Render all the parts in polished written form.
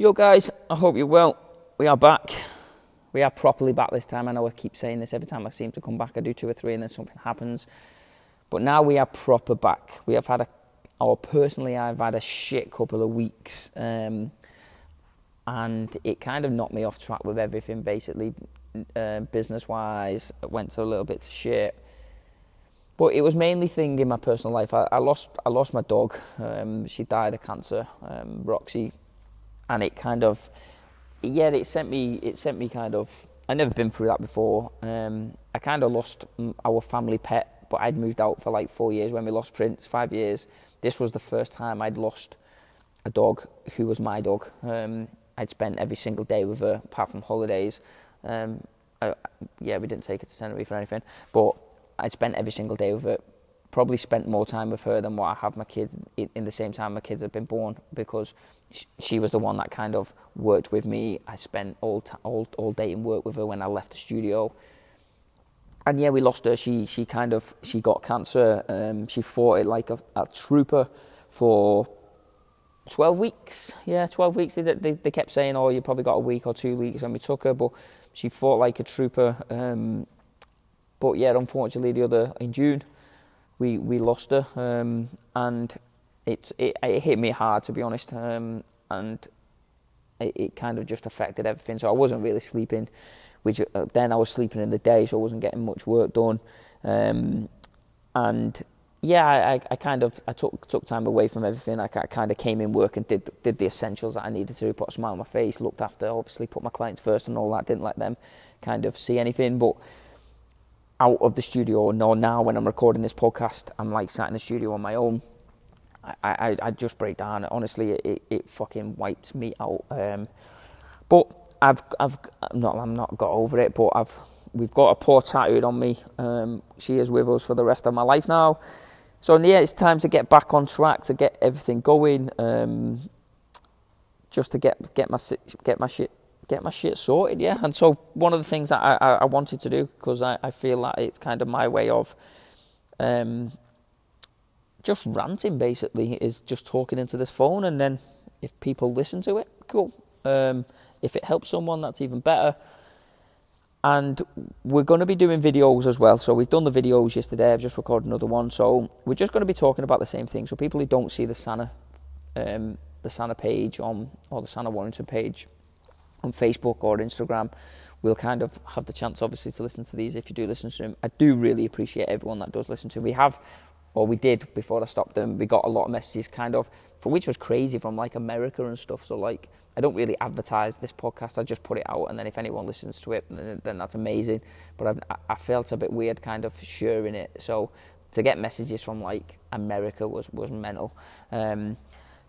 Yo guys, I hope you're well. We are back. We are properly back this time. I know I keep saying this every time I seem to come back. I do two or three and then something happens. But now we are proper back. We have had I've had a shit couple of weeks. And it kind of knocked me off track with everything, basically. Business-wise, it went a little bit to shit. But it was mainly thing in my personal life. I lost my dog. She died of cancer, Roxy, and it kind of, it sent me kind of. I'd never been through that before. I kind of lost our family pet, but I'd moved out for like 4 years when we lost Prince. 5 years. This was the first time I'd lost a dog who was my dog. I'd spent every single day with her, apart from holidays. We didn't take her to Tenerife for anything, but I'd spent every single day with her, probably spent more time with her than what I have my kids in the same time my kids have been born, because she was the one that kind of worked with me. I spent all day in work with her when I left the studio. And yeah, we lost her. She got cancer. She fought it like a trooper for 12 weeks. Yeah, 12 weeks. They kept saying, oh, you probably got a week or 2 weeks when we took her, but she fought like a trooper. But yeah, unfortunately, in June, we lost her, and it hit me hard, to be honest, and it kind of just affected everything. So I wasn't really sleeping, which then I was sleeping in the day, so I wasn't getting much work done, and yeah, I took time away from everything. I kind of came in work and did the essentials that I needed to, put a smile on my face, looked after, obviously put my clients first and all that. Didn't let them kind of see anything, but out of the studio, now when I'm recording this podcast, I'm like sat in the studio on my own. I just break down. Honestly, it fucking wiped me out. But I'm not got over it. But we've got a paw tattooed on me. She is with us for the rest of my life now. So yeah, it's time to get back on track, to get everything going. Just to get my shit sorted, yeah. And so one of the things that I wanted to do, because I feel that it's kind of my way of just ranting, basically, is just talking into this phone, and then if people listen to it, cool. If it helps someone, that's even better. And we're going to be doing videos as well. So we've done the videos yesterday. I've just recorded another one. So we're just going to be talking about the same thing. So people who don't see the Santa page or the Santa Warrington page on Facebook or Instagram, we'll kind of have the chance, obviously, to listen to these if you do listen to them. I do really appreciate everyone that does listen to them. We did before I stopped them. We got a lot of messages, kind of, for which was crazy, from like America and stuff. So like, I don't really advertise this podcast. I just put it out, and then if anyone listens to it, then that's amazing. But I felt a bit weird, kind of sharing it. So to get messages from like America was mental.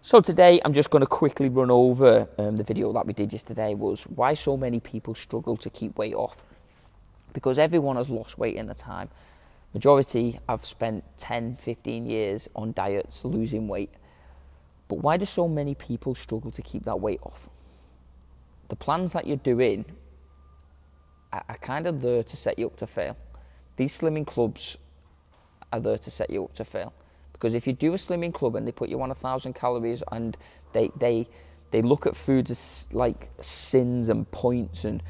So today, I'm just going to quickly run over the video that we did yesterday, was why so many people struggle to keep weight off. Because everyone has lost weight in the time. Majority have spent 10, 15 years on diets, losing weight. But why do so many people struggle to keep that weight off? The plans that you're doing are kind of there to set you up to fail. These slimming clubs are there to set you up to fail. Because if you do a slimming club and they put you on 1,000 calories and they look at food as like sins and points, and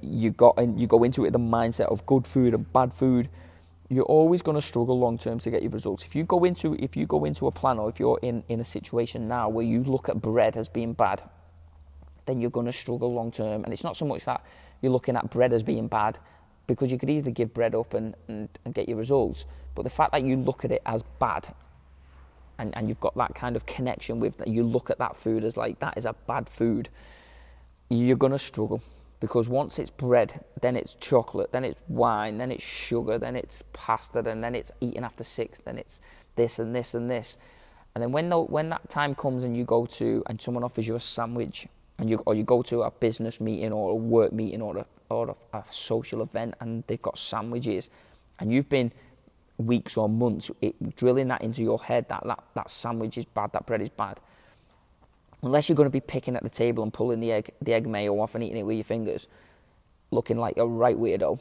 you go into it with the mindset of good food and bad food, you're always going to struggle long term to get your results. If you go into a plan, or if you're in a situation now where you look at bread as being bad, then you're going to struggle long term. And it's not so much that you're looking at bread as being bad, because you could easily give bread up and get your results. But the fact that you look at it as bad, and you've got that kind of connection with that, you look at that food as like, that is a bad food, you're going to struggle. Because once it's bread, then it's chocolate, then it's wine, then it's sugar, then it's pasta, and then it's eating after 6, then it's this and this and this. And then when that time comes and you go to, and someone offers you a sandwich, and you go to a business meeting or a work meeting or a social event, and they've got sandwiches, and you've been weeks or months drilling that into your head, that sandwich is bad, that bread is bad. Unless you're going to be picking at the table and pulling the egg mayo off and eating it with your fingers, looking like a right weirdo,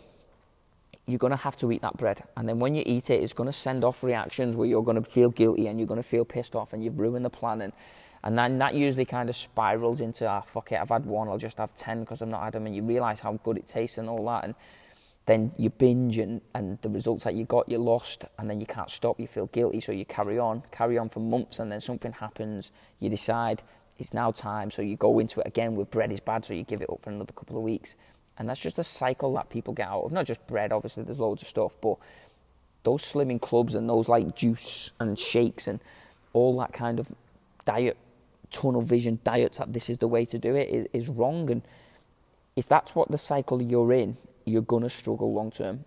you're going to have to eat that bread. And then when you eat it, it's going to send off reactions where you're going to feel guilty and you're going to feel pissed off, and you've ruined the plan, and And then that usually kind of spirals into, ah, fuck it, I've had one, I'll just have 10 because I've not had them. And you realise how good it tastes and all that. And then you binge, and the results that you got, you lost. And then you can't stop, you feel guilty. So you carry on for months. And then something happens. You decide it's now time. So you go into it again with bread is bad. So you give it up for another couple of weeks. And that's just a cycle that people get out of. Not just bread, obviously, there's loads of stuff. But those slimming clubs and those like juice and shakes and all that kind of diet, tunnel vision diets, that this is the way to do it, is wrong. And if that's what the cycle you're in, you're going to struggle long term.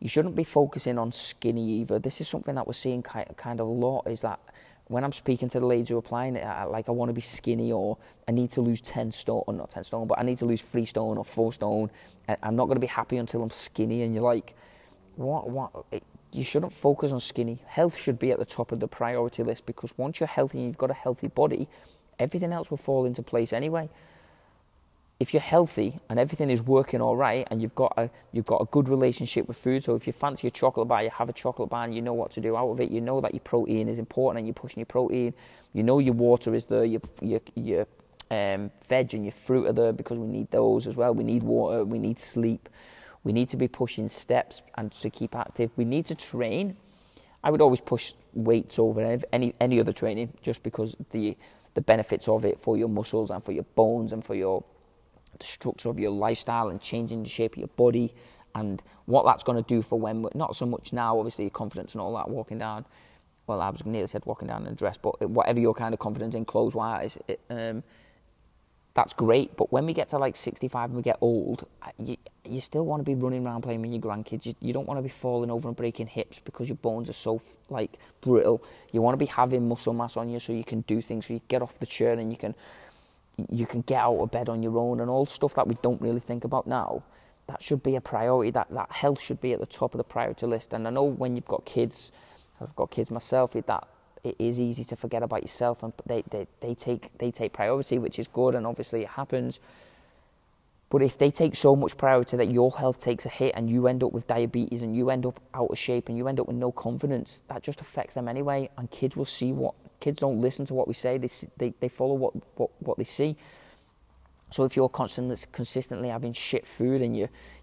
You shouldn't be focusing on skinny either. This is something that we're seeing kind of a lot, is that when I'm speaking to the ladies who are applying it, I want to be skinny, or I need to lose 10 stone, or not 10 stone, but I need to lose 3 stone or 4 stone. I'm not going to be happy until I'm skinny. And you're like, what? You shouldn't focus on skinny. Health should be at the top of the priority list, because once you're healthy and you've got a healthy body, everything else will fall into place anyway. If you're healthy and everything is working all right, and you've got a good relationship with food, so if you fancy a chocolate bar, you have a chocolate bar and you know what to do out of it. You know that your protein is important and you're pushing your protein. You know your water is there, your veg and your fruit are there, because we need those as well. We need water, we need sleep. We need to be pushing steps and to keep active. We need to train. I would always push weights over any other training, just because the benefits of it for your muscles and for your bones and for the structure of your lifestyle and changing the shape of your body, and what that's going to do for when, not so much now, obviously, your confidence and all that, walking down. Well, I was nearly said walking down in a dress, but whatever your kind of confidence in clothes-wise, that's great. But when we get to like 65 and we get old, you still want to be running around playing with your grandkids. You don't want to be falling over and breaking hips because your bones are so like brittle. You want to be having muscle mass on you so you can do things, so you get off the chair and you can get out of bed on your own, and all stuff that we don't really think about now. That should be a priority. That health should be at the top of the priority list. And I know when you've got kids, I've got kids myself, it is easy to forget about yourself, and they take priority, which is good, and obviously it happens. But if they take so much priority that your health takes a hit, and you end up with diabetes, and you end up out of shape, and you end up with no confidence, that just affects them anyway. And kids will see what kids don't listen to what we say; they follow what they see. So if you're consistently having shit food, and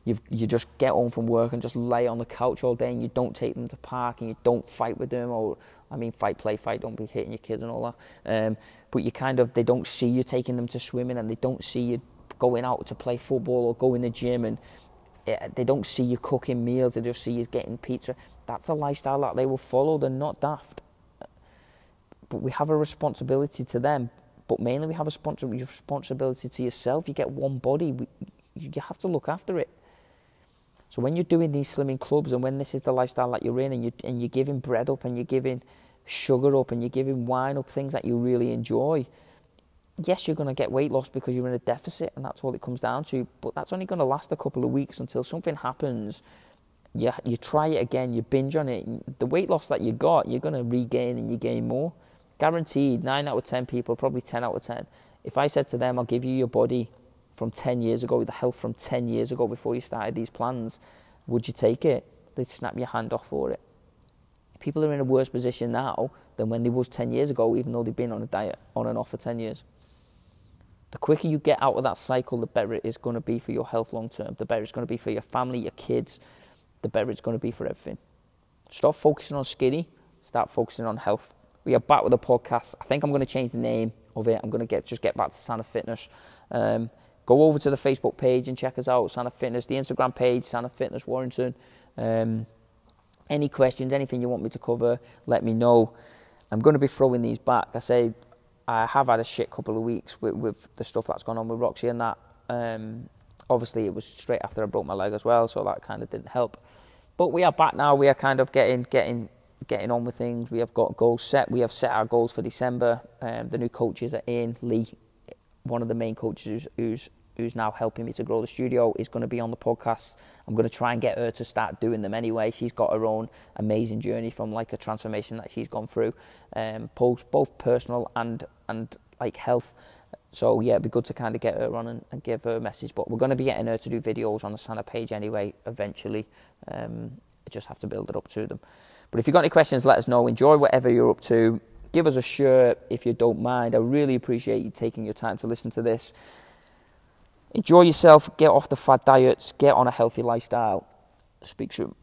you just get home from work and just lay on the couch all day, and you don't take them to park, and you don't fight with them, or I mean fight, play, fight, don't be hitting your kids and all that. But you they don't see you taking them to swimming, and they don't see you going out to play football or go in the gym, and they don't see you cooking meals, they just see you getting pizza. That's the lifestyle that they will follow. They're not daft. But we have a responsibility to them. But mainly we have a responsibility to yourself. You get one body, you have to look after it. So when you're doing these slimming clubs, and when this is the lifestyle that you're in, and you're giving bread up, and you're giving sugar up, and you're giving wine up, things that you really enjoy, yes, you're going to get weight loss because you're in a deficit, and that's all it comes down to. But that's only going to last a couple of weeks until something happens. You try it again, you binge on it. The weight loss that you got, you're going to regain, and you gain more. Guaranteed, 9 out of 10 people, probably 10 out of 10. If I said to them, I'll give you your body from 10 years ago, with the health from 10 years ago before you started these plans, would you take it? They'd snap your hand off for it. People are in a worse position now than when they was 10 years ago, even though they've been on a diet on and off for 10 years. The quicker you get out of that cycle, the better it is going to be for your health long term, the better it's going to be for your family, your kids, the better it's going to be for everything. Stop focusing on skinny, start focusing on health. We are back with the podcast. I think I'm going to change the name of it. I'm going to get back to Santa Fitness. Go over to the Facebook page and check us out, Santa Fitness. The Instagram page, Santa Fitness Warrington. Any questions, anything you want me to cover, let me know. I'm going to be throwing these back. I say I have had a shit couple of weeks with the stuff that's gone on with Roxy and that. Obviously, it was straight after I broke my leg as well, so that kind of didn't help. But we are back now. We are kind of getting on with things. We have got goals set. We have set our goals for December. The new coaches are in. Lee, one of the main coaches who's now helping me to grow the studio, is going to be on the podcast. I'm going to try and get her to start doing them anyway. She's got her own amazing journey from like a transformation that she's gone through, both personal and like health. So yeah, it'd be good to kind of get her on and give her a message. But we're going to be getting her to do videos on the Santa page anyway, eventually. I just have to build it up to them. But if you've got any questions, let us know. Enjoy whatever you're up to. Give us a share if you don't mind. I really appreciate you taking your time to listen to this. Enjoy yourself. Get off the fad diets. Get on a healthy lifestyle. Speak soon.